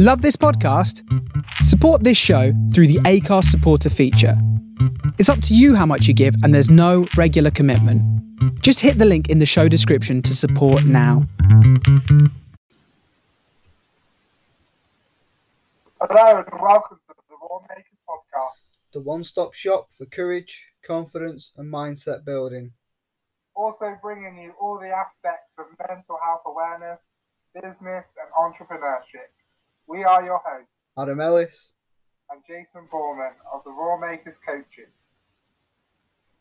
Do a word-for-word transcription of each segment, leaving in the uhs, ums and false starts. Love this podcast? Support this show through the Acast supporter feature. It's up to you how much you give, and there's no regular commitment. Just hit the link in the show description to support now. Hello and welcome to the Raw Makers Podcast, the one-stop shop for courage, confidence and mindset building. Also bringing you all the aspects of mental health awareness, business and entrepreneurship. We are your hosts, Adam Ellis and Jason Borman of the Raw Makers Coaches.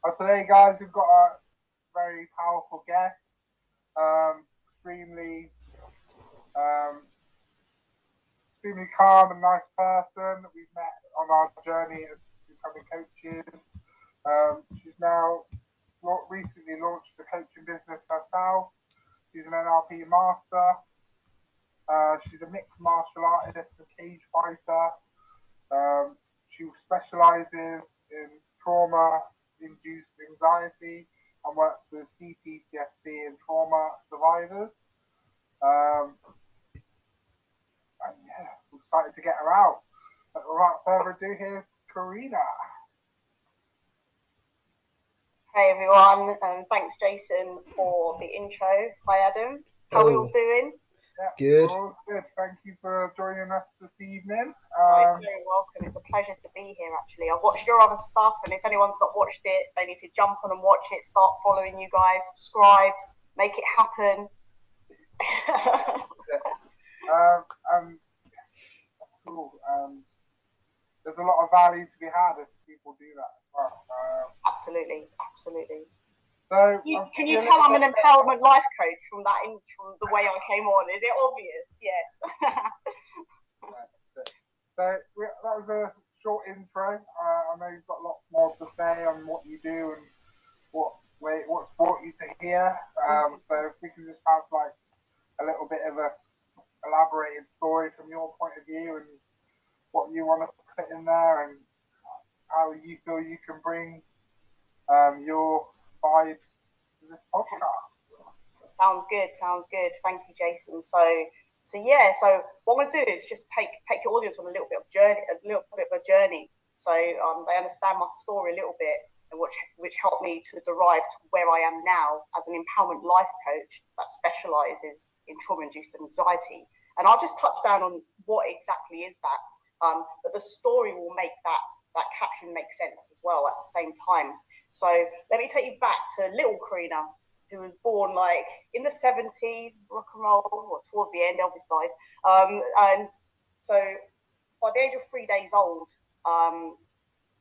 Well, today, guys, we've got a very powerful guest, um, extremely, um, extremely calm and nice person that we've met on our journey as becoming coaches. Um, she's now recently launched a coaching business herself. She's an N L P master. Uh, she's a mixed martial artist, a cage fighter. Um, she specialises in trauma-induced anxiety and works with C P T S D and trauma survivors. Um, and yeah, I'm excited to get her out. But without further ado, here's Karina. Hey everyone, and um, thanks Jason for the intro. Hi Adam, how oh. are we all doing? Yeah, good. good. Thank you for joining us this evening. Um, You're very welcome. It's a pleasure to be here, actually. I've watched your other stuff, and if anyone's not watched it, they need to jump on and watch it, start following you guys, subscribe, make it happen. yeah. um, um, cool. um, there's a lot of value to be had if people do that as well. Uh, absolutely, absolutely. So, you, can you tell I'm an empowerment life coach from that in, from the way I came on? Is it obvious? Yes. So that was a short intro. Uh, I know you've got lots more to say on what you do and what wait, what's brought you to here. Um, so if we can just have like a little bit of a elaborated story from your point of view and what you want to put in there and how you feel you can bring um, your Five. Sounds good, sounds good. Thank you, Jason. So, so yeah. So what I'm gonna do is just take take your audience on a little bit of journey, a little bit of a journey, so um, they understand my story a little bit, and which which helped me to derive to where I am now as an empowerment life coach that specialises in trauma-induced anxiety. And I'll just touch down on what exactly is that, um, but the story will make that that caption make sense as well at the same time. So let me take you back to little Karina, who was born like in the seventies, rock and roll, or towards the end, Elvis died. Um, and so by the age of three days old, um,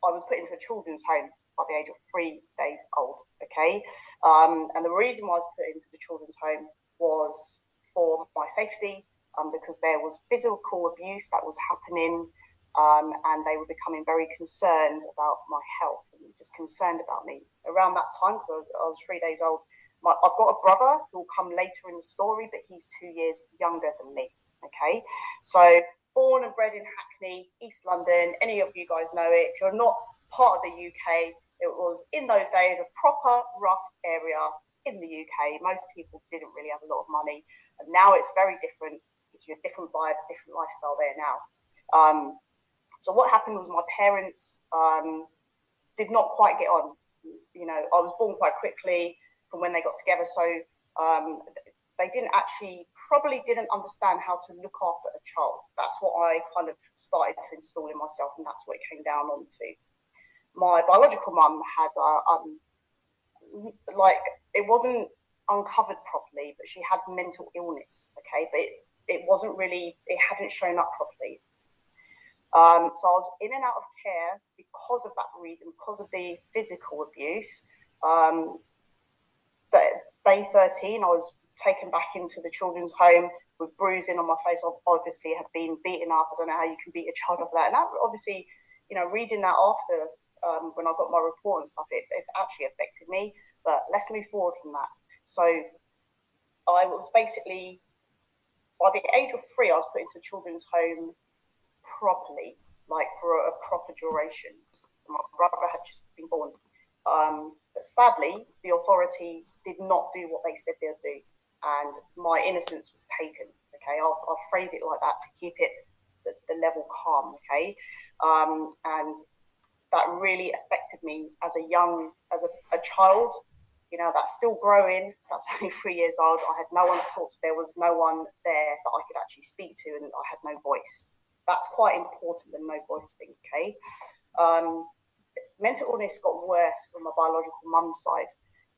I was put into a children's home by the age of three days old, okay? Um, and the reason why I was put into the children's home was for my safety, um, because there was physical abuse that was happening, um, and they were becoming very concerned about my health. Just concerned about me around that time because I was, I was three days old. My, I've got a brother who will come later in the story, but he's two years younger than me. Okay, so born and bred in Hackney, East London. Any of you guys know it? If you're not part of the U K, it was in those days a proper rough area in the U K. Most people didn't really have a lot of money, and now it's very different. It's a different vibe, a different lifestyle there now. Um, so what happened was my parents. Um, did not quite get on. You know, I was born quite quickly from when they got together. So um, they didn't actually, probably didn't understand how to look after a child. That's what I kind of started to install in myself, and that's what it came down onto. My biological mum had, uh, um, like, it wasn't uncovered properly, but she had mental illness, okay? But it, it wasn't really, it hadn't shown up properly. Um, so I was in and out of care because of that reason, because of the physical abuse. Um, day thirteen, I was taken back into the children's home with bruising on my face. I obviously had been beaten up. I don't know how you can beat a child up like that. And that obviously, you know, reading that after um, when I got my report and stuff, it, it actually affected me. But let's move forward from that. So I was basically, by the age of three, I was put into a children's home properly, like for a proper duration. My brother had just been born, um, but sadly the authorities did not do what they said they'd do, and my innocence was taken. Okay, I'll, I'll phrase it like that to keep it the level calm, okay? Um, and that really affected me as a young, as a, a child, you know, that's still growing. That's only three years old. I had no one to talk to. There was no one there that I could actually speak to, and I had no voice. That's quite important, the no voice thing, okay? Um, mental illness got worse on my biological mum's side.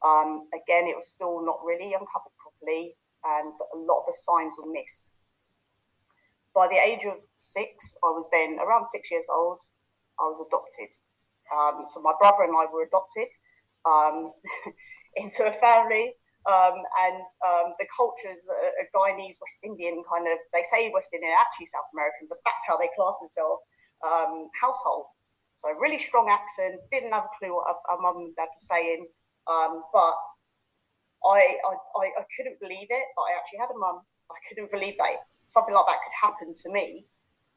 Um, again, it was still not really uncovered properly, and a lot of the signs were missed. By the age of six, I was then around six years old, I was adopted. Um, so my brother and I were adopted um, into a family. Um, and um, the cultures, a, a Guyanese, West Indian kind of, they say West Indian, actually South American, but that's how they class themselves, um, household. So really strong accent, didn't have a clue what our mum and dad were saying, um, but I, I, I couldn't believe it, but I actually had a mum. I couldn't believe that something like that could happen to me,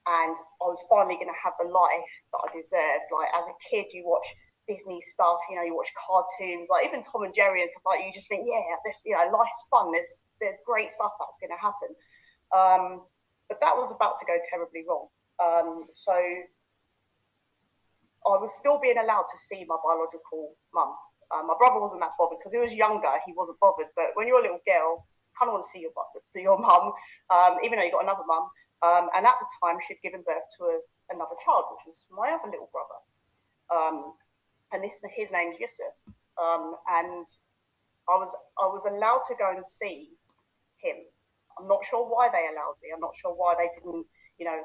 and I was finally going to have the life that I deserved. Like, as a kid, you watch Disney stuff, you know, you watch cartoons, like even Tom and Jerry and stuff like that. You just think, yeah, this, you know, life's fun. There's there's great stuff that's going to happen. Um, but that was about to go terribly wrong. Um, so I was still being allowed to see my biological mum. Uh, my brother wasn't that bothered because he was younger. He wasn't bothered. But when you're a little girl, you kind of want to see your your mum, um, even though you got another mum. Um, and at the time, she'd given birth to a, another child, which was my other little brother. Um, and this, his name's Yusuf. Um, and I was I was allowed to go and see him. I'm not sure why they allowed me. I'm not sure why they didn't, you know,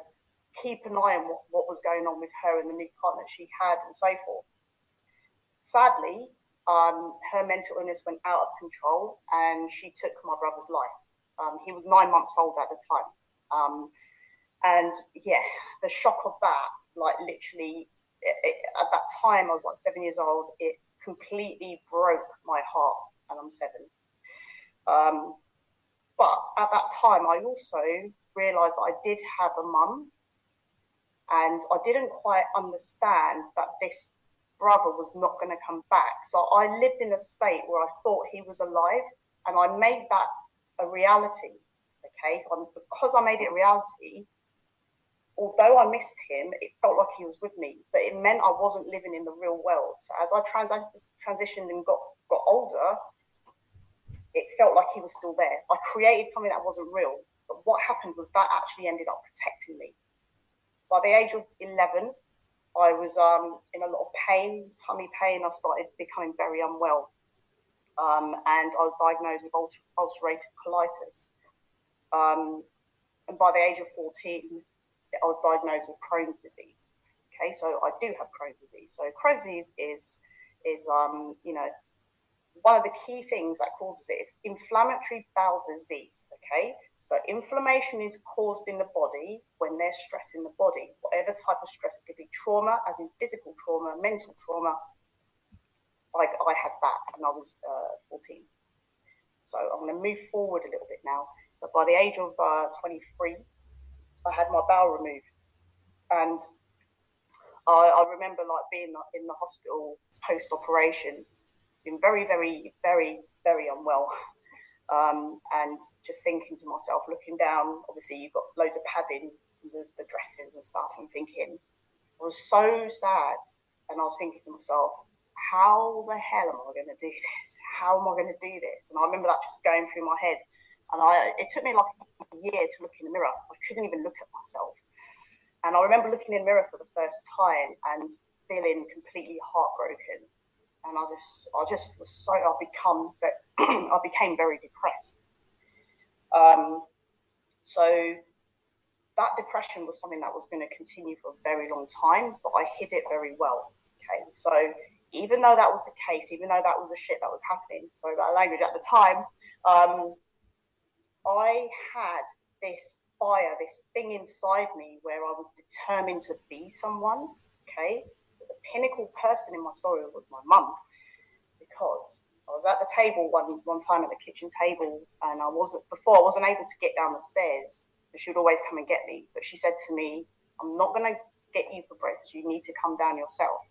keep an eye on what, what was going on with her and the new partner she had and so forth. Sadly, um, her mental illness went out of control and she took my brother's life. Um, he was nine months old at the time. Um, and yeah, the shock of that, like literally, It, it, at that time, I was like seven years old. It completely broke my heart, and I'm seven. Um, but at that time, I also realised I did have a mum, and I didn't quite understand that this brother was not going to come back. So I lived in a state where I thought he was alive, and I made that a reality. Okay, so I'm, because I made it a reality, although I missed him, it felt like he was with me, but it meant I wasn't living in the real world. So as I trans transitioned and got, got older, it felt like he was still there. I created something that wasn't real, but what happened was that actually ended up protecting me. By the age of eleven, I was um, in a lot of pain, tummy pain. I started becoming very unwell, um, and I was diagnosed with ul ulcerative colitis. Um, and by the age of fourteen, I was diagnosed with Crohn's disease. Okay, so I do have Crohn's disease. So Crohn's disease is, is um, you know, one of the key things that causes it is inflammatory bowel disease. Okay, so inflammation is caused in the body when there's stress in the body, whatever type of stress, could be trauma, as in physical trauma, mental trauma. Like I had that, and I was uh, fourteen. So I'm going to move forward a little bit now. So by the age of uh, twenty-three. I had my bowel removed, and I, I remember like being in the hospital post-operation, being very, very, very, very unwell, um, and just thinking to myself, looking down. Obviously, you've got loads of padding, the, the dressings and stuff. I'm thinking, I was so sad, and I was thinking to myself, how the hell am I going to do this? How am I going to do this? And I remember that just going through my head. And I, it took me like a year to look in the mirror. I couldn't even look at myself. And I remember looking in the mirror for the first time and feeling completely heartbroken. And I just, I just was so, I become, but I became very depressed. Um, so that depression was something that was going to continue for a very long time, but I hid it very well. Okay, so even though that was the case, even though that was the shit that was happening, sorry about language at the time. Um, I had this fire, this thing inside me where I was determined to be someone, okay? But the pinnacle person in my story was my mum, because I was at the table one, one time at the kitchen table, and I wasn't, before I wasn't able to get down the stairs, but she would always come and get me. But she said to me, I'm not going to get you for breakfast. You need to come down yourself.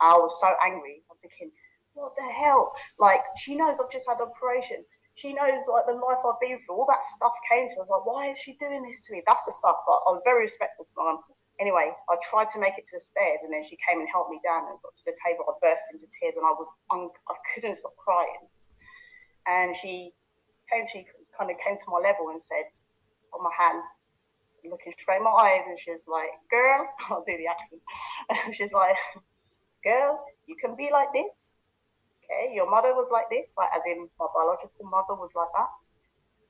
I was so angry. I'm thinking, what the hell? Like, she knows I've just had an operation. she knows like the life I've been through, all that stuff came to me. I was like, why is she doing this to me? That's the stuff. But I was very respectful to my mum. Anyway, I tried to make it to the stairs, and then she came and helped me down and got to the table. I burst into tears, and I was un- I couldn't stop crying. And she came, she kind of came to my level and said, on my hand, looking straight in my eyes, and she was like, "Girl," I'll do the accent. She's like, "Girl, you can be like this. Okay, your mother was like this, like as in my biological mother was like that,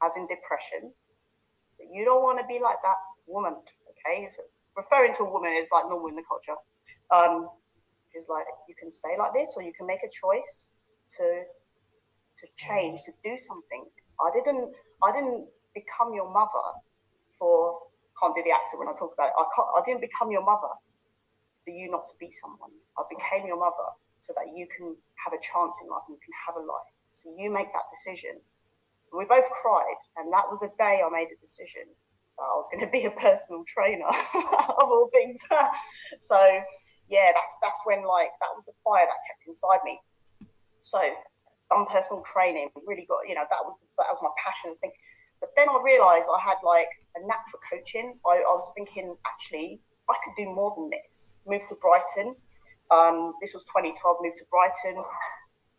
as in depression. But you don't want to be like that woman, okay?" So referring to a woman is like normal in the culture. Um, she's like, "You can stay like this, or you can make a choice to to change, to do something. I didn't, I didn't become your mother for." Can't do the accent when I talk about it. I can't. I didn't become your mother for you not to be someone. I became your mother so that you can have a chance in life and you can have a life. So you make that decision. And we both cried, and that was the day I made a decision that I was going to be a personal trainer of all things. So yeah, that's that's when like that was the fire that kept inside me. So done personal training, really got, you know, that was that was my passion thing. But then I realised I had like a knack for coaching. I, I was thinking, actually, I could do more than this. Moved to Brighton. Um, this was twenty twelve, moved to Brighton,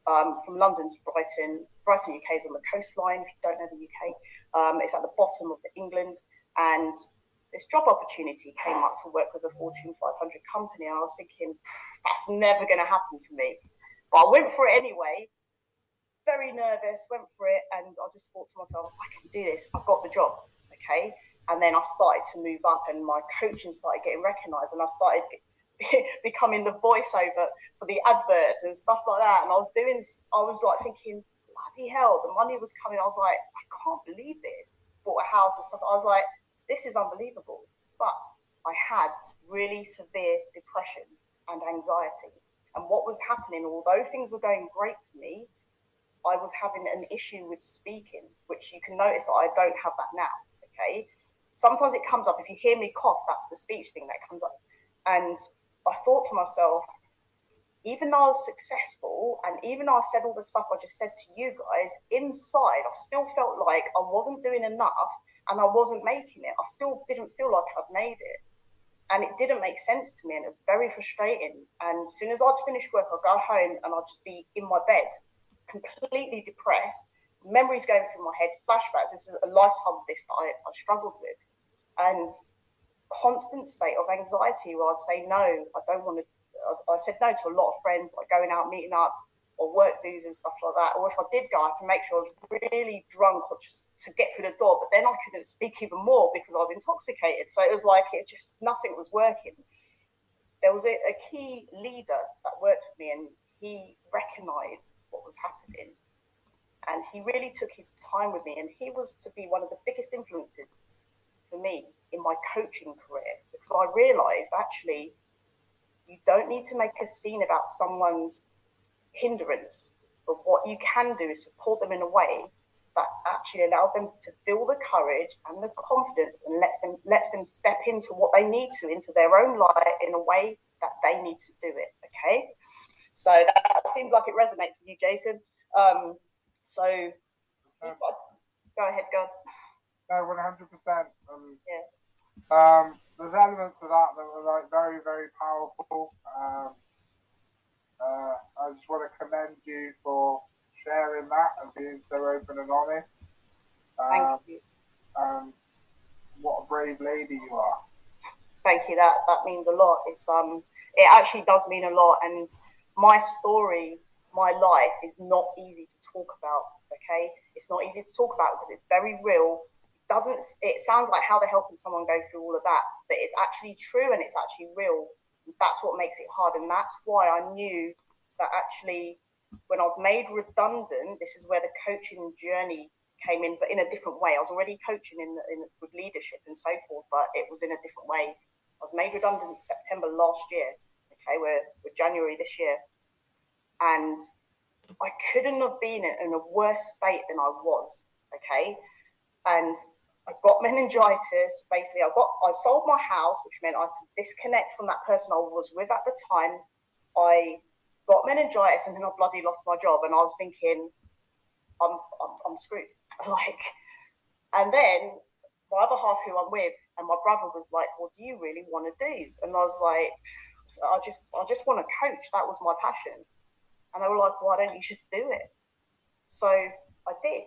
um, from London to Brighton. Brighton, U K is on the coastline, if you don't know the U K. Um, it's at the bottom of the England. And this job opportunity came up to work with a Fortune five hundred company. And I was thinking, that's never going to happen to me. But I went for it anyway. Very nervous, went for it, and I just thought to myself, I can do this. I've got the job, okay? And then I started to move up, and my coaching started getting recognised, and I started becoming the voiceover for the adverts and stuff like that. And I was doing, I was like thinking, bloody hell, the money was coming. I was like, I can't believe this. Bought a house and stuff. I was like, this is unbelievable. But I had really severe depression and anxiety. And what was happening, although things were going great for me, I was having an issue with speaking, which you can notice that I don't have that now, okay? Sometimes it comes up. If you hear me cough, that's the speech thing that comes up. And I thought to myself, even though I was successful and even though I said all the stuff I just said to you guys, inside I still felt like I wasn't doing enough and I wasn't making it. I still didn't feel like I'd made it. And it didn't make sense to me, and it was very frustrating. And as soon as I'd finish work, I'd go home and I'd just be in my bed, completely depressed, memories going through my head, flashbacks. This is a lifetime of this that I, I struggled with, and constant state of anxiety where I'd say no, I don't want to. I, I said no to a lot of friends, like going out, meeting up, or work dues and stuff like that. Or if I did go, I had to make sure I was really drunk or just to get through the door. But then I couldn't speak even more because I was intoxicated. So it was like it just nothing was working. There was a, a key leader that worked with me, and he recognised what was happening, and he really took his time with me, and he was to be one of the biggest influences for me in my coaching career, because I realized actually you don't need to make a scene about someone's hindrance, but what you can do is support them in a way that actually allows them to feel the courage and the confidence and lets them lets them step into what they need to, into their own life in a way that they need to do it, okay? So that, that seems like it resonates with you, Jason. Um, so okay. Go ahead, go. No, one hundred percent. Yeah. Um, there's elements of that that were like very, very powerful. Um, uh, I just want to commend you for sharing that and being so open and honest. Um, Thank you. Um, what a brave lady you are. Thank you. That that means a lot. It's um, it actually does mean a lot, and. My story, my life is not easy to talk about, okay? It's not easy to talk about because it's very real. It doesn't, it sounds like how they're helping someone go through all of that, but it's actually true and it's actually real. That's what makes it hard. And that's why I knew that actually when I was made redundant, this is where the coaching journey came in, but in a different way. I was already coaching in, in with leadership and so forth, but it was in a different way. I was made redundant in September last year. Okay, we're, we're January this year, and I couldn't have been in a worse state than I was, okay? And I got meningitis, basically. I got, I sold my house, which meant I had to disconnect from that person I was with at the time. I got meningitis, and then I bloody lost my job, and I was thinking, I'm, I'm, I'm screwed. Like, and then my other half who I'm with and my brother was like, what do you really want to do? And I was like, I just, I just want to coach. That was my passion. And they were like, why don't you just do it? So I did.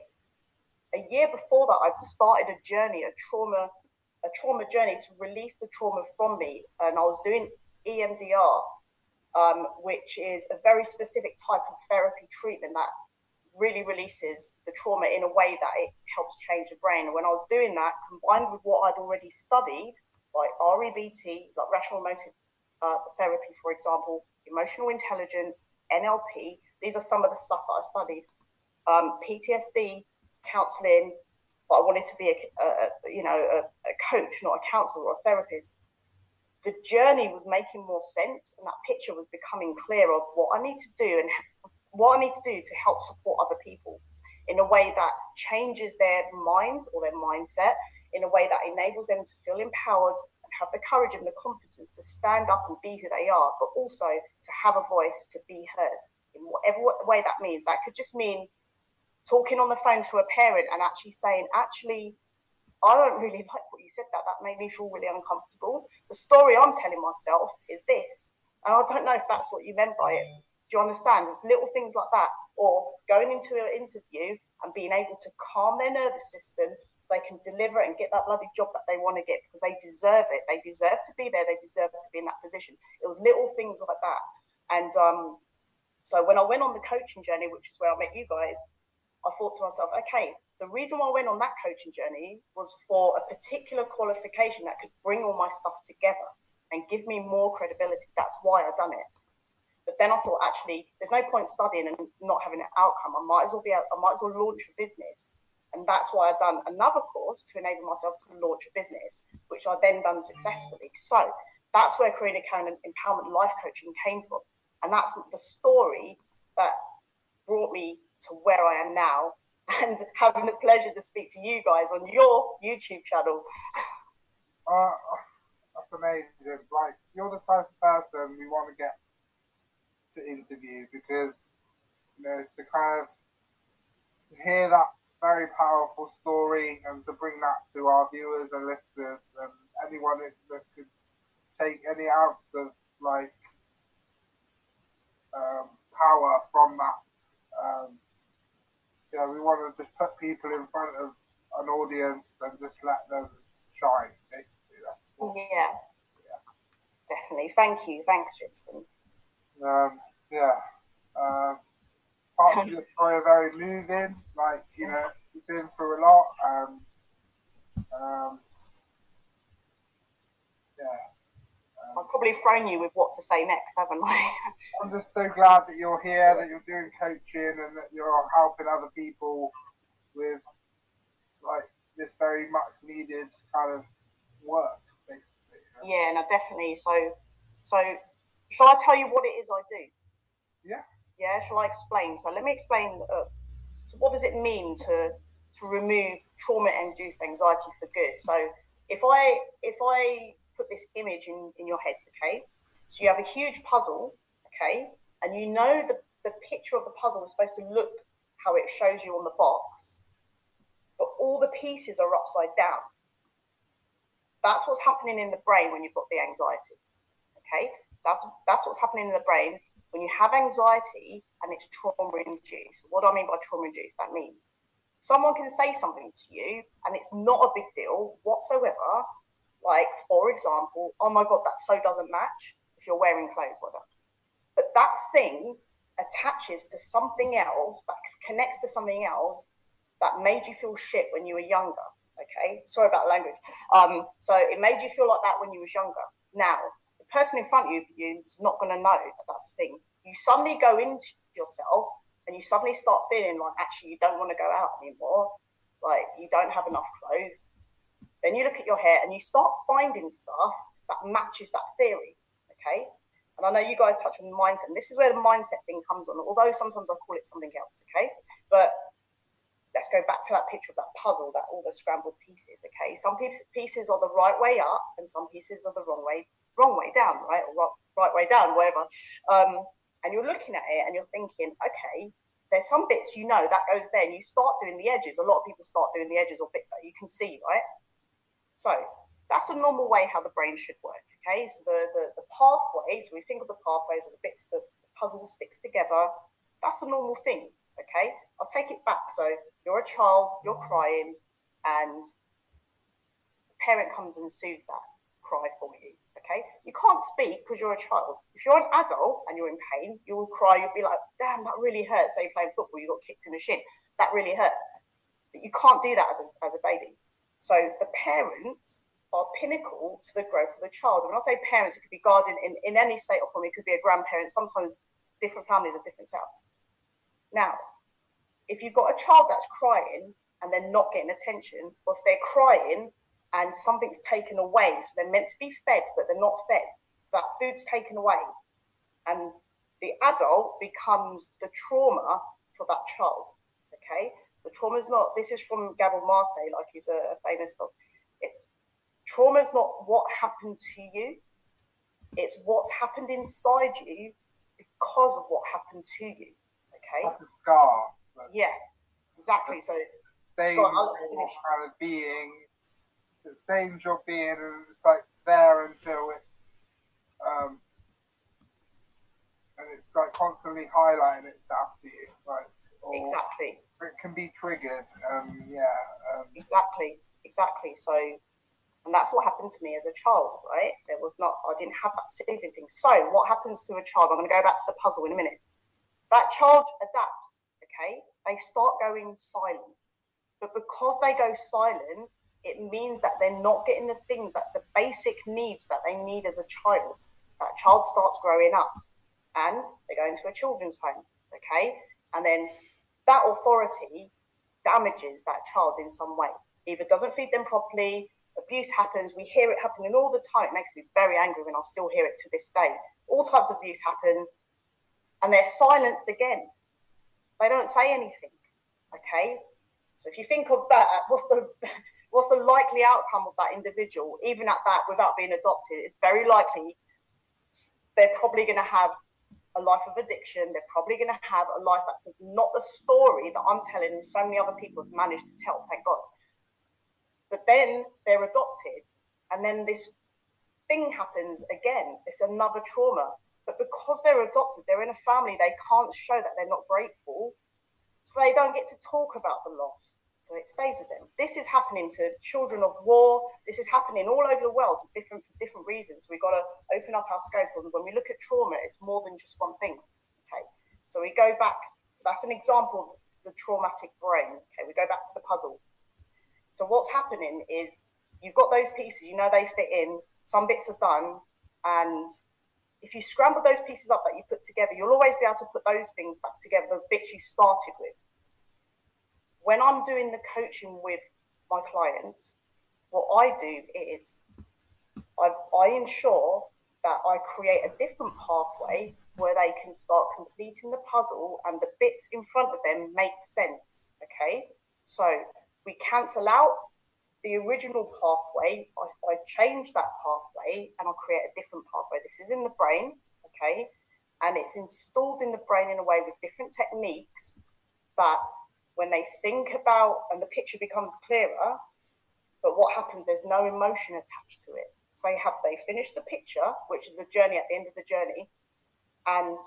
A year before that, I'd started a journey, a trauma, a trauma journey to release the trauma from me. And I was doing E M D R, um, which is a very specific type of therapy treatment that really releases the trauma in a way that it helps change the brain. And when I was doing that, combined with what I'd already studied, like R E B T, like rational motive uh, therapy, for example, emotional intelligence, N L P, these are some of the stuff that I studied, um, P T S D, counselling, but I wanted to be a, a, a you know, a, a coach, not a counsellor or a therapist. The journey was making more sense, and that picture was becoming clear of what I need to do and what I need to do to help support other people in a way that changes their mind or their mindset, in a way that enables them to feel empowered and have the courage and the confidence to stand up and be who they are, but also to have a voice, to be heard in whatever way that means. That could just mean talking on the phone to a parent and actually saying, actually, I don't really like what you said, that, that made me feel really uncomfortable. The story I'm telling myself is this, and I don't know if that's what you meant by it. Do you understand? It's little things like that, or going into an interview and being able to calm their nervous system so they can deliver it and get that bloody job that they want to get, because they deserve it. They deserve to be there. They deserve to be in that position. It was little things like that. And um, so when I went on the coaching journey, which is where I met you guys, I thought to myself, okay, the reason why I went on that coaching journey was for a particular qualification that could bring all my stuff together and give me more credibility. That's why I've done it. But then I thought, actually, there's no point studying and not having an outcome. I might as well be able, I might as well launch a business. And that's why I've done another course to enable myself to launch a business, which I then done successfully. So that's where Karina Cohen Empowerment Life Coaching came from. And that's the story that brought me to where I am now and having the pleasure to speak to you guys on your YouTube channel. Uh, that's amazing. Like, you're the type of person we want to get to interview, because, you know, to kind of hear that very powerful story and to bring that to our viewers and listeners and anyone that could take any ounce of like um, power from that. Um, you know, we want to just put people in front of an audience and just let them shine, basically. That's cool. Yeah. Yeah, definitely. Thank you. Thanks, Tristan. Um, yeah. Um, parts of your story are very moving. Like, you know, you've been through a lot. And, um, yeah. Um, I've probably thrown you with what to say next, haven't I? I'm just so glad that you're here, that you're doing coaching, and that you're helping other people with, like, this very much needed kind of work, basically. Yeah, no, definitely. So, so... Shall I tell you what it is I do? Yeah. Yeah, shall I explain? So let me explain. Uh, so what does it mean to to remove trauma-induced anxiety for good? So if I if I put this image in, in your heads, okay? So you have a huge puzzle, okay? And you know the, the picture of the puzzle is supposed to look how it shows you on the box, but all the pieces are upside down. That's what's happening in the brain when you've got the anxiety, okay? That's that's what's happening in the brain when you have anxiety and it's trauma-induced. What do I mean by trauma-induced? That means someone can say something to you and it's not a big deal whatsoever. Like, for example, oh my God, that so doesn't match if you're wearing clothes, whatever. But that thing attaches to something else, that connects to something else that made you feel shit when you were younger, okay? Sorry about the language. Um, so it made you feel like that when you was younger. Now, person in front of you, you is not going to know that that's the thing. You suddenly go into yourself and you suddenly start feeling like, actually, you don't want to go out anymore. Like, you don't have enough clothes. Then you look at your hair and you start finding stuff that matches that theory, okay? And I know you guys touch on the mindset, and this is where the mindset thing comes on, although sometimes I call it something else, okay? But let's go back to that picture of that puzzle, that all the scrambled pieces, okay? Some pieces are the right way up and some pieces are the wrong way wrong way down, right, or right, right way down, whatever. Um, and you're looking at it and you're thinking, okay, there's some bits, you know, that goes there, and you start doing the edges. A lot of people start doing the edges or bits that you can see, right? So that's a normal way how the brain should work, okay? So the, the, the pathways, we think of the pathways or the bits that the puzzle sticks together. That's a normal thing, okay? I'll take it back. So you're a child, you're crying, and the parent comes and soothes that cry for you, okay? You can't speak because you're a child. If you're an adult and you're in pain, you will cry, you'll be like, damn, that really hurt. So you're playing football, you got kicked in the shin. That really hurt. But you can't do that as a, as a baby. So the parents are pinnacle to the growth of the child. And when I say parents, it could be guardian in, in any state or form. It could be a grandparent. Sometimes different families are different selves. Now, if you've got a child that's crying and they're not getting attention, or if they're crying and something's taken away, so they're meant to be fed, but they're not fed, that food's taken away, and the adult becomes the trauma for that child, okay? The trauma's not, this is from Gabor Marte, like he's a, a famous doctor. Trauma is not what happened to you. It's what's happened inside you because of what happened to you. Okay. Like a scar. Like yeah, exactly. So, same God, your kind of being, it stains your being, and it's like there until it, um, and it's like constantly highlighting it after you. Like, or exactly. It can be triggered. Um, yeah. Um, exactly. Exactly. So. And that's what happened to me as a child, right? There was not, I didn't have that soothing thing. So what happens to a child? I'm going to go back to the puzzle in a minute. That child adapts, okay? They start going silent. But because they go silent, it means that they're not getting the things, that the basic needs that they need as a child. That child starts growing up and they go into a children's home, okay? And then that authority damages that child in some way. Either doesn't feed them properly, abuse happens. We hear it happening all the time. It makes me very angry when I still hear it to this day. All types of abuse happen, and they're silenced again. They don't say anything. Okay, so if you think of that, what's the what's the likely outcome of that individual? Even at that, without being adopted, it's very likely they're probably going to have a life of addiction. They're probably going to have a life that's not the story that I'm telling, and so many other people have managed to tell. Thank God. But then they're adopted, and then this thing happens again. It's another trauma. But because they're adopted, they're in a family, they can't show that they're not grateful. So they don't get to talk about the loss. So it stays with them. This is happening to children of war. This is happening all over the world for different, for different reasons. We've got to open up our scope. And when we look at trauma, it's more than just one thing. Okay. So we go back. So that's an example of the traumatic brain. Okay. We go back to the puzzle. So what's happening is you've got those pieces, you know they fit in, some bits are done, and if you scramble those pieces up that you put together, you'll always be able to put those things back together, the bits you started with. When I'm doing the coaching with my clients, what I do is I, I ensure that I create a different pathway where they can start completing the puzzle and the bits in front of them make sense, okay? So we cancel out the original pathway. I, I change that pathway and I create a different pathway. This is in the brain, okay? And it's installed in the brain in a way with different techniques that when they think about, and the picture becomes clearer, but what happens, there's no emotion attached to it. So they have, they finish the picture, which is the journey at the end of the journey. And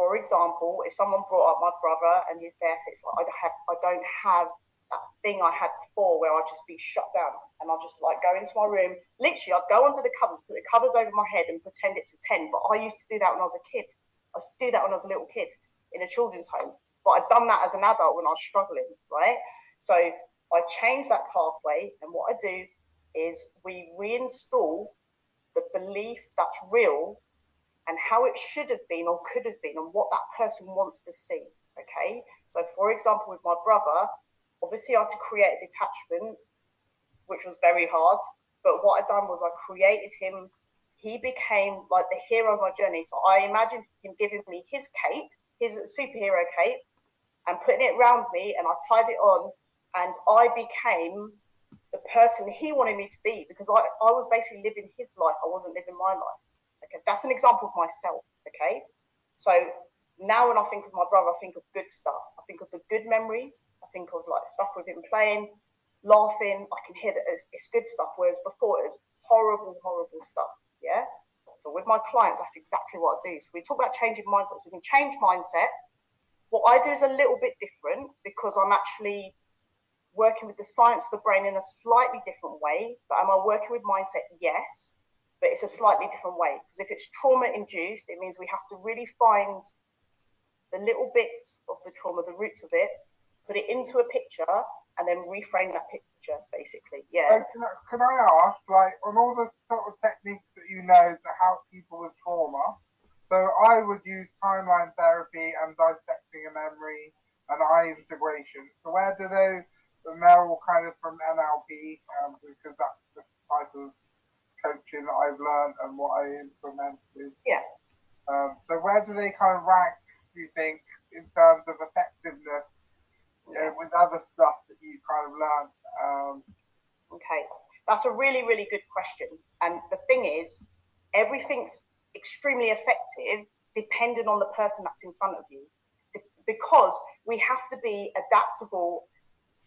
for example, if someone brought up my brother and his death, it's like, I, have, I don't have that thing I had before where I'd just be shut down and I'll just like go into my room. Literally, I'd go under the covers, put the covers over my head and pretend it's a ten. But I used to do that when I was a kid. I used to do that when I was a little kid in a children's home. But I'd done that as an adult when I was struggling, right? So I changed that pathway. And what I do is we reinstall the belief that's real and how it should have been or could have been and what that person wants to see, okay? So, for example, with my brother, obviously, I had to create a detachment, which was very hard. But what I'd done was I created him. He became like the hero of my journey. So I imagined him giving me his cape, his superhero cape, and putting it around me. And I tied it on. And I became the person he wanted me to be because I, I was basically living his life. I wasn't living my life. Okay, that's an example of myself. Okay. So now when I think of my brother, I think of good stuff. I think of the good memories. I think of like stuff with him playing, laughing. I can hear that it's, it's good stuff, whereas before it was horrible, horrible stuff. Yeah. So with my clients, that's exactly what I do. So we talk about changing mindsets. We can change mindset. What I do is a little bit different because I'm actually working with the science of the brain in a slightly different way. But am I working with mindset? Yes, but it's a slightly different way. Because if it's trauma-induced, it means we have to really find the little bits of the trauma, the roots of it, put it into a picture, and then reframe that picture, basically. Yeah. So can, I, can I ask, like, on all the sort of techniques that you know to help people with trauma, so I would use timeline therapy and dissecting a memory and eye integration. So where do those, and they're all kind of from N L P, um, because that's the type of coaching that I've learned and what I implemented. Yeah. Um, so where do they kind of rank, do you think, in terms of effectiveness? Yeah. You know, with other stuff that you kind of learned? Um, okay, that's a really, really good question. And the thing is, everything's extremely effective depending on the person that's in front of you, because we have to be adaptable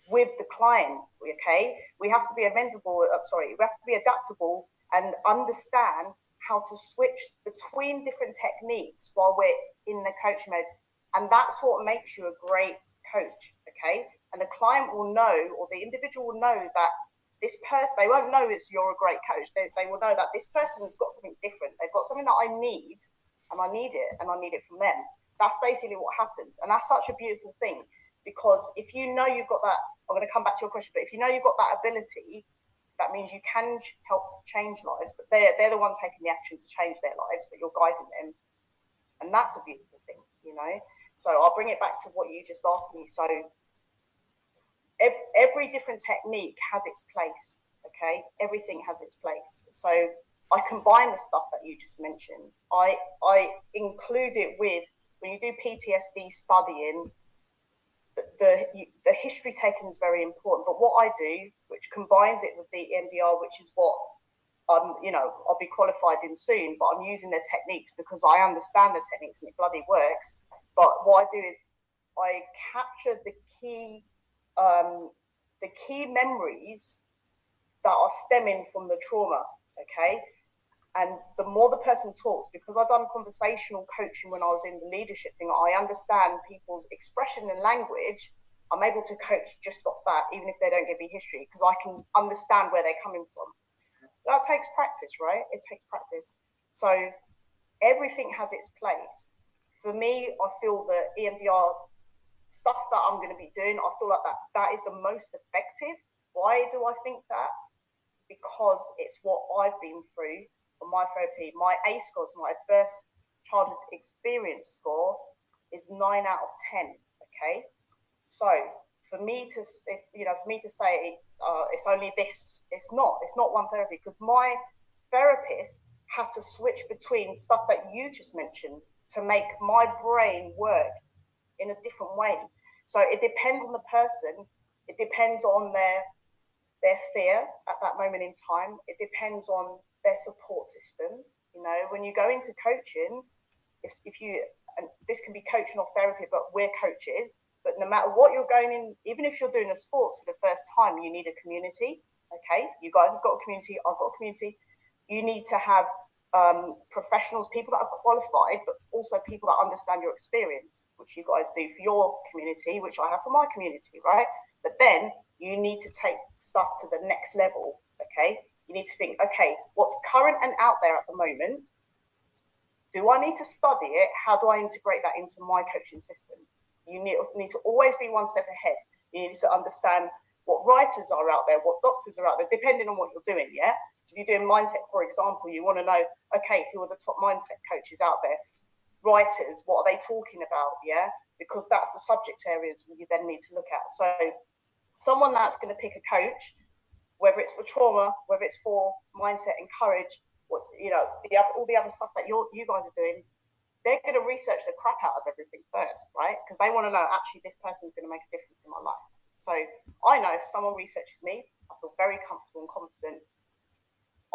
with the client, okay? We have to be amendable, I'm sorry, we have to be adaptable and understand how to switch between different techniques while we're in the coach mode. And that's what makes you a great coach, okay? And the client will know, or the individual will know that this person, they won't know it's you're a great coach. They, they will know that this person has got something different. They've got something that I need, and I need it, and I need it from them. That's basically what happens. And that's such a beautiful thing. Because if you know you've got that, I'm going to come back to your question, but if you know you've got that ability, that means you can help change lives, but they're, they're the ones taking the action to change their lives, but you're guiding them. And that's a beautiful thing, you know? So I'll bring it back to what you just asked me. So ev- every different technique has its place, okay? Everything has its place. So I combine the stuff that you just mentioned. I, I include it with, when you do P T S D studying, The, the history taken is very important, but what I do, which combines it with the E M D R, which is what um you know I'll be qualified in soon, but I'm using their techniques because I understand the techniques and it bloody works. But what I do is I capture the key um the key memories that are stemming from the trauma, okay? And the more the person talks, because I've done conversational coaching when I was in the leadership thing, I understand people's expression and language. I'm able to coach just off that, even if they don't give me history, because I can understand where they're coming from. That takes practice, right? It takes practice. So everything has its place. For me, I feel the E M D R stuff that I'm going to be doing, I feel like that that is the most effective. Why do I think that? Because it's what I've been through. My therapy, my A C E scores, my adverse childhood experience score is nine out of ten. Okay, so for me to, if, you know, for me to say uh, it's only this, it's not. It's not one therapy, because my therapist had to switch between stuff that you just mentioned to make my brain work in a different way. So it depends on the person. It depends on their their fear at that moment in time. It depends on their support system. You know, when you go into coaching, if, if you, and this can be coaching or therapy, but we're coaches, but no matter what you're going in, even if you're doing a sports for the first time, you need a community. Okay, you guys have got a community, I've got a community. You need to have um professionals, people that are qualified, but also people that understand your experience, which you guys do for your community, which I have for my community, right? But then you need to take stuff to the next level. Okay, you need to think, okay, what's current and out there at the moment? Do I need to study it? How do I integrate that into my coaching system? You need, need to always be one step ahead. You need to understand what writers are out there, what doctors are out there, depending on what you're doing, yeah? So if you're doing mindset, for example, you want to know, okay, who are the top mindset coaches out there? Writers, what are they talking about, yeah? Because that's the subject areas you then need to look at. So someone that's going to pick a coach, whether it's for trauma, whether it's for mindset and courage, what, you know, the other, all the other stuff that you're, you guys are doing, they're going to research the crap out of everything first, right? Because they want to know, actually, this person's going to make a difference in my life. So I know if someone researches me, I feel very comfortable and confident.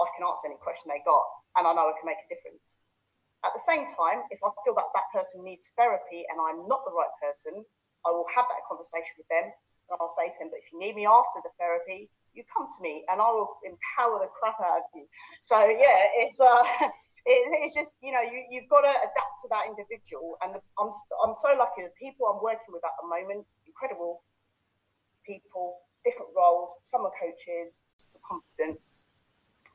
I can answer any question they got, and I know I can make a difference. At the same time, if I feel that that person needs therapy and I'm not the right person, I will have that conversation with them, and I'll say to them, but if you need me after the therapy, you come to me and I will empower the crap out of you. So yeah, it's uh, it, it's just, you know, you, you've got to adapt to that individual. And the, I'm, I'm so lucky, the people I'm working with at the moment, incredible people, different roles, some are coaches, confidence,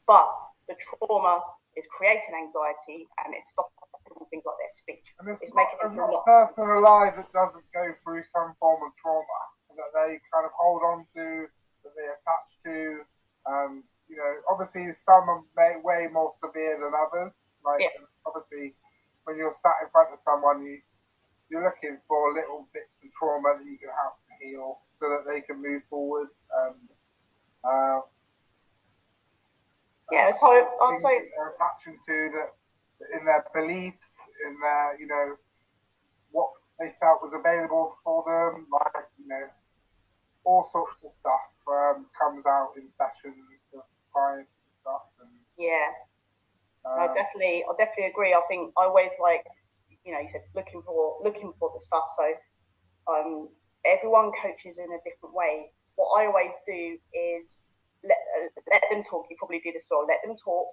but the trauma is creating anxiety and it's stopping things like their speech. And if it's not, making them not a person alive that doesn't go through some form of trauma that they kind of hold on to, that they attach to, um, you know, obviously some are may, way more severe than others. Like, yeah. Obviously, when you're sat in front of someone, you, you're looking for little bits of trauma that you can help to heal so that they can move forward. Um, uh, yeah, so I'm saying they're attaching to that in their beliefs, in their, you know, what they felt was available for them, like, you know, all sorts of stuff um, comes out in sessions with clients and stuff. And, yeah, um, I definitely, I definitely agree. I think I always like, you know, you said looking for, looking for the stuff. So, um, everyone coaches in a different way. What I always do is let uh, let them talk. You probably do this as well. Let them talk,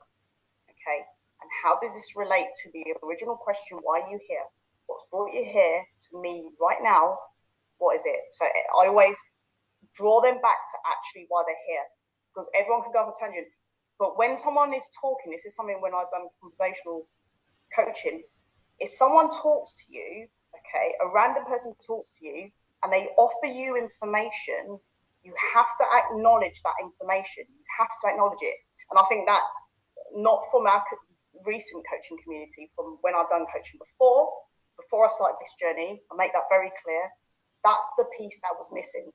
okay. And how does this relate to the original question? Why are you here? What's brought you here to me right now? What is it? So I always draw them back to actually why they're here, because everyone can go off a tangent. But when someone is talking, this is something when I've done conversational coaching, if someone talks to you, okay, a random person talks to you and they offer you information, you have to acknowledge that information. You have to acknowledge it. And I think that, not from our recent coaching community, from when I've done coaching before, before I started this journey, I make that very clear. That's the piece that was missing.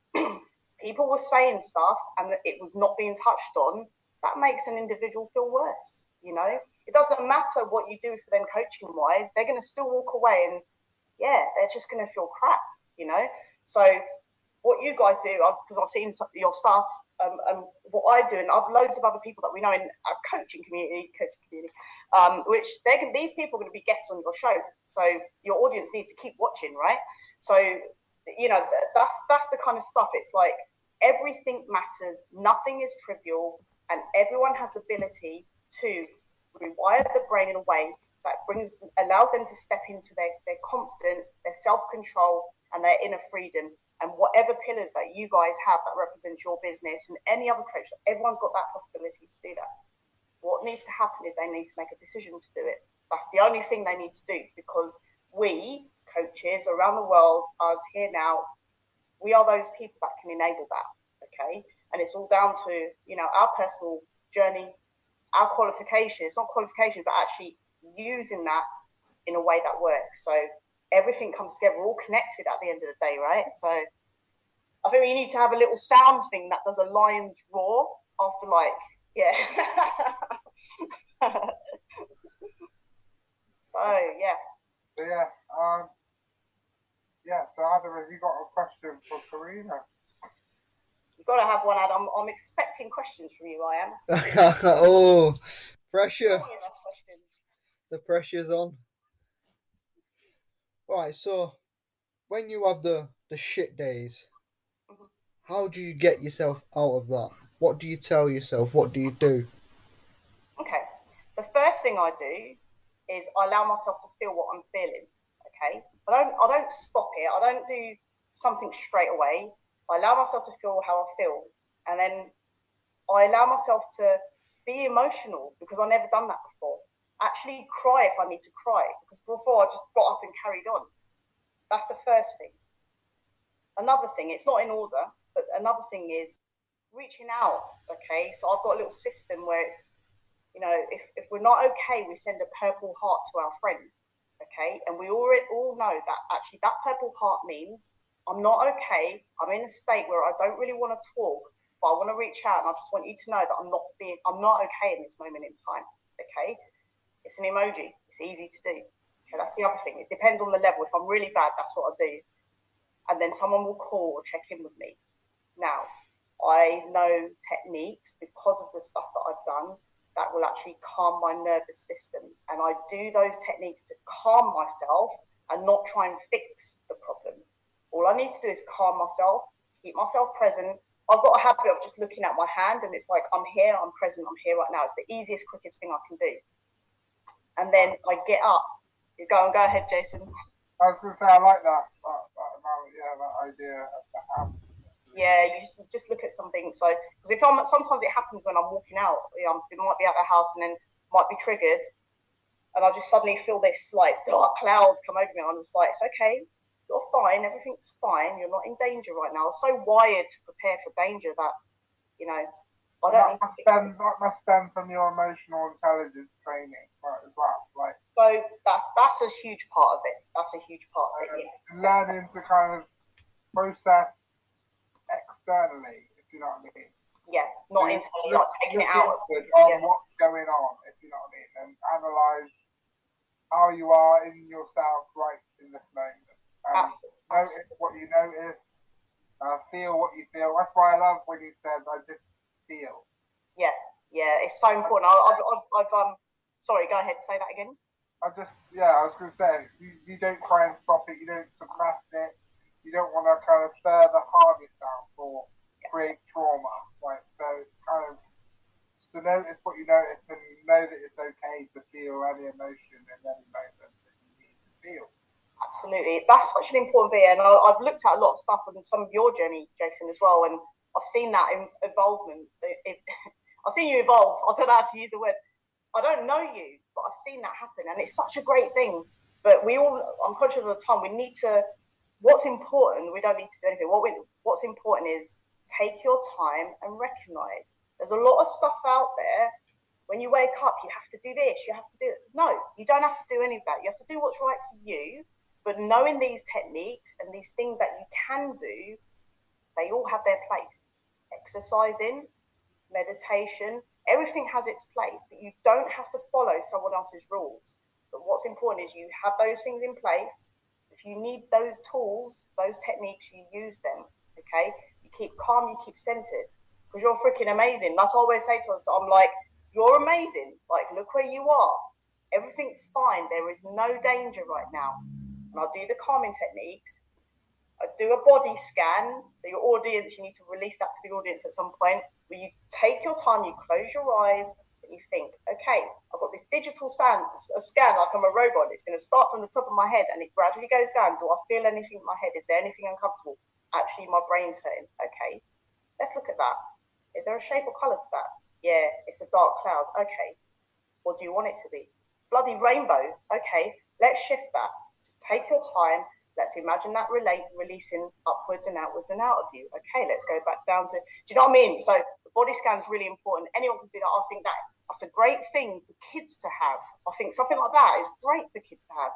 People were saying stuff and it was not being touched on. That makes an individual feel worse, you know? It doesn't matter what you do for them coaching-wise. They're going to still walk away and, yeah, they're just going to feel crap, you know? So what you guys do, because I've seen some, your stuff, um, and what I do, and I've loads of other people that we know in our coaching community, coaching community um, which they're gonna, these people are going to be guests on your show. So your audience needs to keep watching, right? So, you know, that's that's the kind of stuff. It's like everything matters, nothing is trivial, and everyone has the ability to rewire the brain in a way that brings allows them to step into their, their confidence, their self-control, and their inner freedom. And whatever pillars that you guys have that represents your business and any other coach, everyone's got that possibility to do that. What needs to happen is they need to make a decision to do it. That's the only thing they need to do, because we coaches around the world, us here now, we are those people that can enable that, okay? And it's all down to, you know, our personal journey, our qualification. It's not qualification, but actually using that in a way that works. So everything comes together. We're all connected at the end of the day, right? So I think you need to have a little sound thing that does a lion's roar after, like, yeah. So, yeah. So, yeah. Um, yeah, so Adam, have you got a question for Karina? You've got to have one, Adam. I'm, I'm expecting questions from you, I am. Oh, pressure. The pressure's on. Right, so when you have the, the shit days, mm-hmm. How do you get yourself out of that? What do you tell yourself? What do you do? Okay, the first thing I do is I allow myself to feel what I'm feeling, okay? I don't, I don't stop it. I don't do something straight away. I allow myself to feel how I feel. And then I allow myself to be emotional, because I've never done that before. Actually cry if I need to cry, because before I just got up and carried on. That's the first thing. Another thing, it's not in order, but another thing is reaching out, okay? So I've got a little system where it's, you know, if, if we're not okay, we send a purple heart to our friend, okay? And we all, all know that actually that purple heart means I'm not okay, I'm in a state where I don't really want to talk, but I want to reach out, and I just want you to know that I'm not being, I'm not okay in this moment in time, okay? It's an emoji. It's easy to do. Okay, that's the other thing. It depends on the level. If I'm really bad, that's what I do. And then someone will call or check in with me. Now, I know techniques because of the stuff that I've done that will actually calm my nervous system. And I do those techniques to calm myself and not try and fix the problem. All I need to do is calm myself, keep myself present. I've got a habit of just looking at my hand and it's like, I'm here, I'm present, I'm here right now. It's the easiest, quickest thing I can do. And then I get up. You go and go ahead, Jason. I was going to say, I like that. that, that, that yeah, that idea of the hand. Yeah, you just just look at something. So, because if I'm, sometimes it happens when I'm walking out, you know, I might be at a house and then might be triggered, and I just suddenly feel this like dark clouds come over me. And I'm just like, it's okay, you're fine, everything's fine, you're not in danger right now. I'm so wired to prepare for danger that, you know, I don't. That must stem, that must stem from your emotional intelligence training, right, as well, like. So that's that's a huge part of it. That's a huge part of it. Yeah. Learning to kind of process externally, if you know what I mean. Yeah, not so internally, not taking it out on yeah. what's going on, if you know what I mean, and analyze how you are in yourself right in this moment. Um, notice what you notice, uh, feel what you feel. That's why I love when you said, "I just feel." Yeah, yeah, it's so important. I, I've, I've, I've, um, sorry, go ahead, say that again. I just, yeah, I was going to say, you, you don't try and stop it, you don't suppress it. You don't want to kind of further harm yourself or create trauma, right? So it's kind of to notice what you notice and know that it's okay to feel any emotion in any moment that you need to feel. Absolutely. That's such an important bit. And I've looked at a lot of stuff on some of your journey, Jason, as well. And I've seen that in involvement. It, it, I've seen you evolve. I don't know how to use the word. I don't know you, but I've seen that happen. And it's such a great thing. But we all, I'm conscious of the time, we need to, what's important, we don't need to do anything. What we, what's important is take your time and recognize. There's a lot of stuff out there. When you wake up, you have to do this, you have to do it. No, you don't have to do any of that. You have to do what's right for you. But knowing these techniques and these things that you can do, they all have their place. Exercising, meditation, everything has its place, but you don't have to follow someone else's rules. But what's important is you have those things in place. If you need those tools, those techniques, you use them, okay? You keep calm, you keep centered, because you're freaking amazing. That's what I always say to us. I'm like, you're amazing. Like, look where you are. Everything's fine. There is no danger right now. And I'll do the calming techniques. I do a body scan. So your audience, you need to release that to the audience at some point, where you take your time, you close your eyes, and you think, okay, I've got this digital scan, a scan like I'm a robot. It's going to start from the top of my head, and it gradually goes down. Do I feel anything in my head? Is there anything uncomfortable? Actually, my brain's hurting. Okay, let's look at that. Is there a shape or colour to that? Yeah, it's a dark cloud. Okay, what do you want it to be? Bloody rainbow. Okay, let's shift that. Just take your time. Let's imagine that relate, releasing upwards and outwards and out of you. Okay, let's go back down to, do you know what I mean? So the body scan is really important. Anyone can do that. I think that that's a great thing for kids to have. I think something like that is great for kids to have.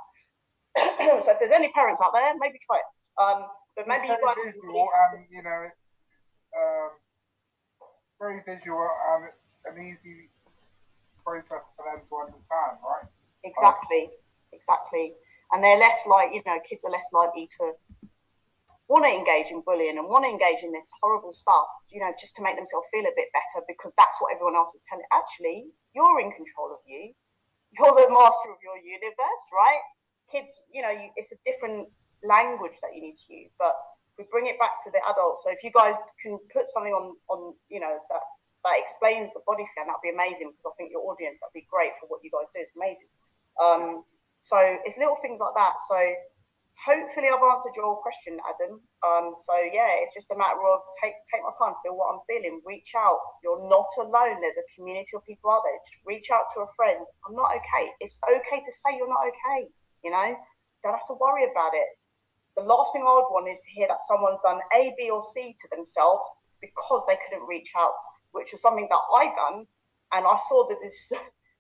So if there's any parents out there, maybe try it. Um, but maybe you've got to release. Um, you know, it's um, very visual and it's an easy process for them to understand, right? Exactly, um, exactly. And they're less like, you know, kids are less likely to want to engage in bullying and want to engage in this horrible stuff, you know, just to make themselves feel a bit better, because that's what everyone else is telling. Actually, you're in control of you. You're the master of your universe, right? Kids, you know, you, it's a different language that you need to use, but we bring it back to the adults. So if you guys can put something on, on you know, that, that explains the body scan, that'd be amazing, because I think your audience, that'd be great for what you guys do. It's amazing. Um, So it's little things like that. So hopefully I've answered your question, Adam. Um, so yeah, it's just a matter of take take my time, feel what I'm feeling, reach out. You're not alone. There's a community of people out there. Just reach out to a friend. I'm not okay. It's okay to say you're not okay. You know, don't have to worry about it. The last thing I would want is to hear that someone's done A, B, or C to themselves because they couldn't reach out, which was something that I done, and I saw that this.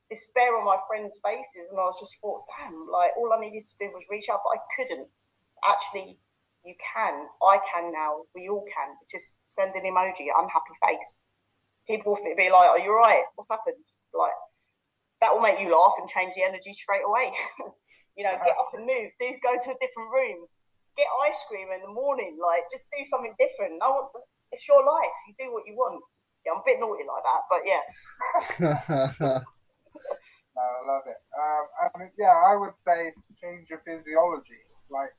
despair on my friends' faces, and I was just thought, damn, like all I needed to do was reach out, but I couldn't. Actually, you can. I can now. We all can. Just send an emoji, unhappy face. People will be like, "Are you right? What's happened?" Like that will make you laugh and change the energy straight away. You know, get up and move. Do go to a different room. Get ice cream in the morning. Like just do something different. No, it's your life. You do what you want. Yeah, I'm a bit naughty like that, but yeah. No, I love it. Um, I mean, yeah, I would say change your physiology. Like,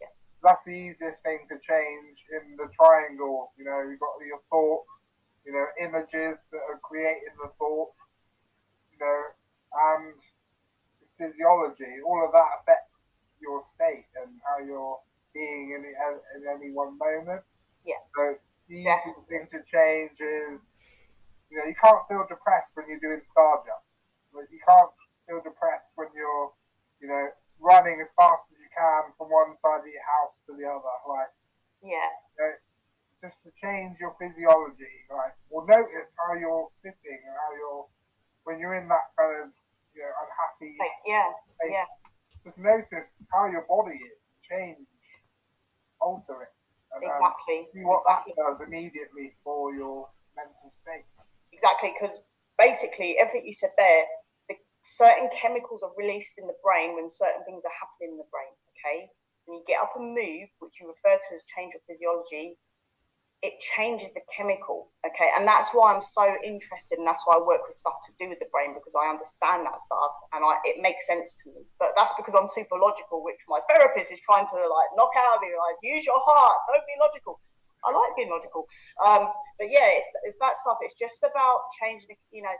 yeah. That's the easiest thing to change in the triangle. You know, you've got your thoughts, you know, images that are creating the thoughts, you know, and physiology. All of that affects your state and how you're being in, in any one moment. Yeah. So the easiest yeah. thing to change is, you know, you can't feel depressed when you're doing star jump. You can't feel depressed when you're, you know, running as fast as you can from one side of your house to the other. Like, yeah, you know, just to change your physiology, like, or notice how you're sitting and how you're when you're in that kind of, you know, unhappy. Like, yeah, space, yeah. Just notice how your body is, change, alter it, and, exactly. Um, see what exactly. that does immediately for your mental state. Exactly, because basically everything you said there. Certain chemicals are released in the brain when certain things are happening in the brain, okay? When you get up and move, which you refer to as change of physiology, it changes the chemical, okay? And that's why I'm so interested, and that's why I work with stuff to do with the brain, because I understand that stuff, and I, it makes sense to me. But that's because I'm super logical, which my therapist is trying to, like, knock out of me, like, use your heart, don't be logical. I like being logical. Um, but, yeah, it's, it's that stuff. It's just about changing, you know,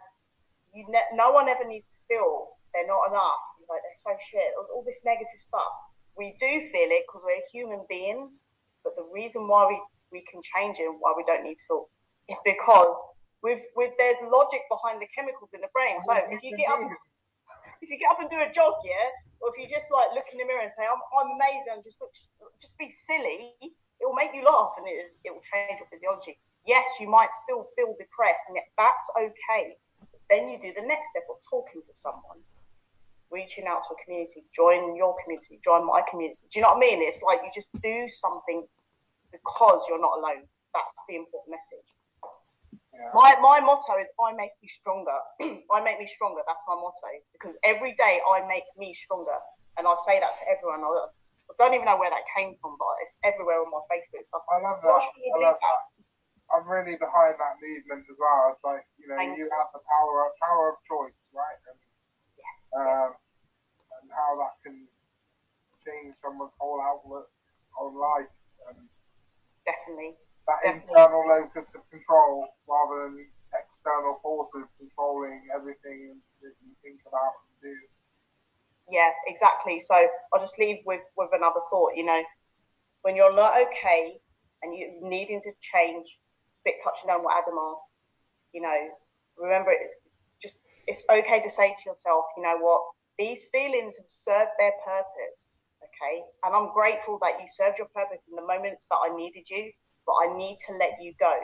You ne- no one ever needs to feel they're not enough, like they're so shit, all, all this negative stuff. We do feel it because we're human beings, but the reason why we, we can change it and why we don't need to feel is because we've, we've, there's logic behind the chemicals in the brain. So if you get up if you get up and do a jog, yeah, or if you just like look in the mirror and say, I'm, I'm amazing, just look, just be silly, it will make you laugh and it, it will change your physiology. Yes, you might still feel depressed, and yet that's okay. Then you do the next step of talking to someone, reaching out to a community, join your community, join my community. Do you know what I mean? It's like you just do something because you're not alone. That's the important message. Yeah. My my motto is I make you stronger. I make me stronger. That's my motto, because every day I make me stronger. And I say that to everyone. I don't even know where that came from, but it's everywhere on my Facebook stuff. I love that. I love that. I'm really behind that movement as well. It's like, you know, Thank you have the power of, power of choice, right? And, yes. Um, and how that can change someone's whole outlook on life. And Definitely. That Definitely. internal locus of control rather than external forces controlling everything that you think about and do. Yeah, exactly. So I'll just leave with, with another thought, you know, when you're not okay and you're needing to change, bit touching down what Adam asked, you know, remember, it, just it's okay to say to yourself, you know what, these feelings have served their purpose, okay? And I'm grateful that you served your purpose in the moments that I needed you, but I need to let you go.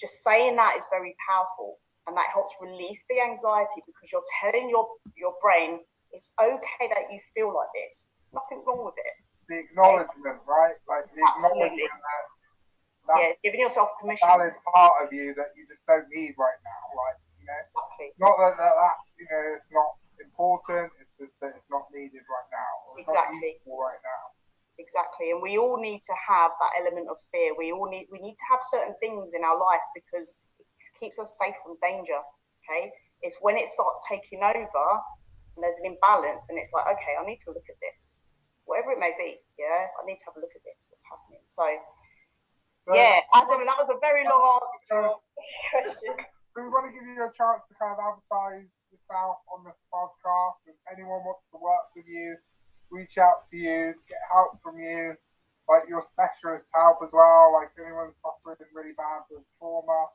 Just saying that is very powerful, and that helps release the anxiety, because you're telling your, your brain, it's okay that you feel like this. There's nothing wrong with it. The acknowledgement, okay? Right? Like the Absolutely. acknowledgement that That's yeah, giving yourself permission. A valid part of you that you just don't need right now, like, you know. Exactly. Not that, that that you know it's not important. It's just that it's not needed right now. It's exactly. Not right now. Exactly, and we all need to have that element of fear. We all need we need to have certain things in our life because it keeps us safe from danger. Okay, it's when it starts taking over and there's an imbalance, and it's like, okay, I need to look at this, whatever it may be. Yeah, I need to have a look at this. What's happening? So. So, yeah, Adam, that was a very long answer to your question. We want to give you a chance to kind of advertise yourself on this podcast. If anyone wants to work with you, reach out to you, get help from you, like your specialist help as well. Like anyone suffering really bad with trauma,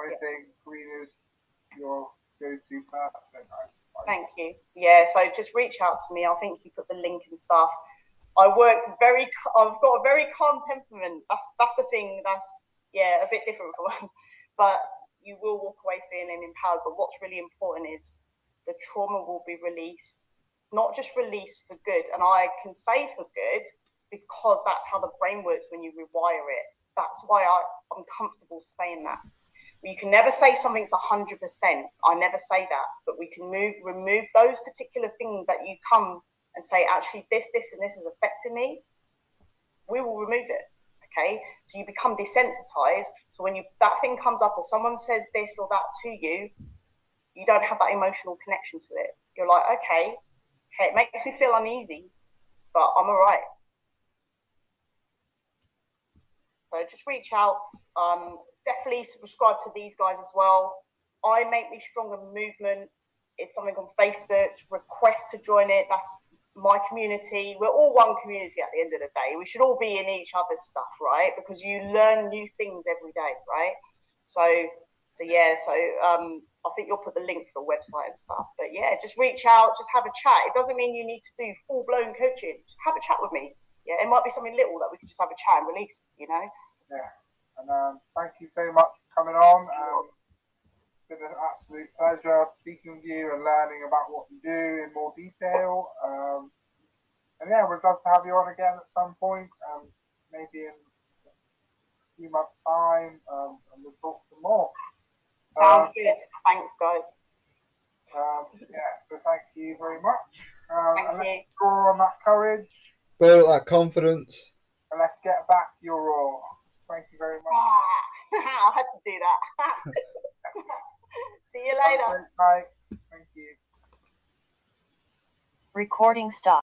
I yeah. think Karina's your go-to person. Thank you. Yeah, so just reach out to me. I think you put the link and stuff. I work very, I've got a very calm temperament. That's that's the thing that's, yeah, a bit different from one. But you will walk away feeling empowered. But what's really important is the trauma will be released, not just released for good. And I can say for good because that's how the brain works when you rewire it. That's why I, I'm comfortable saying that. You can never say something's one hundred percent. I never say that. But we can move remove those particular things that you come and say, actually, this, this, and this is affecting me, we will remove it, Okay, so you become desensitized. So when you that thing comes up or someone says this or that to you, you don't have that emotional connection to it. You're like, okay, okay, it makes me feel uneasy, but I'm all right. So just reach out. Um, definitely subscribe to these guys as well. I Make Me Stronger Movement is something on Facebook. Request to join it. That's my community. We're all one community at the end of the day. We should all be in each other's stuff, right? Because you learn new things every day, right? So, so yeah, so um, I think you'll put the link for the website and stuff. But yeah, just reach out, just have a chat. It doesn't mean you need to do full-blown coaching. Just have a chat with me. Yeah, it might be something little that we could just have a chat and release, you know? Yeah, and um, thank you so much for coming on. Um, It's been an absolute pleasure speaking with you and learning about what you do in more detail. Um, and yeah, we'd love to have you on again at some point, um, maybe in a few months' time, um, and we'll talk some more. Sounds um, good. Thanks, guys. Um, yeah, so thank you very much. Um, thank and you. Let's draw on that courage. Build that confidence. And let's get back your raw. Thank you very much. I had to do that. See you later. Bye. Thank you. Recording stop.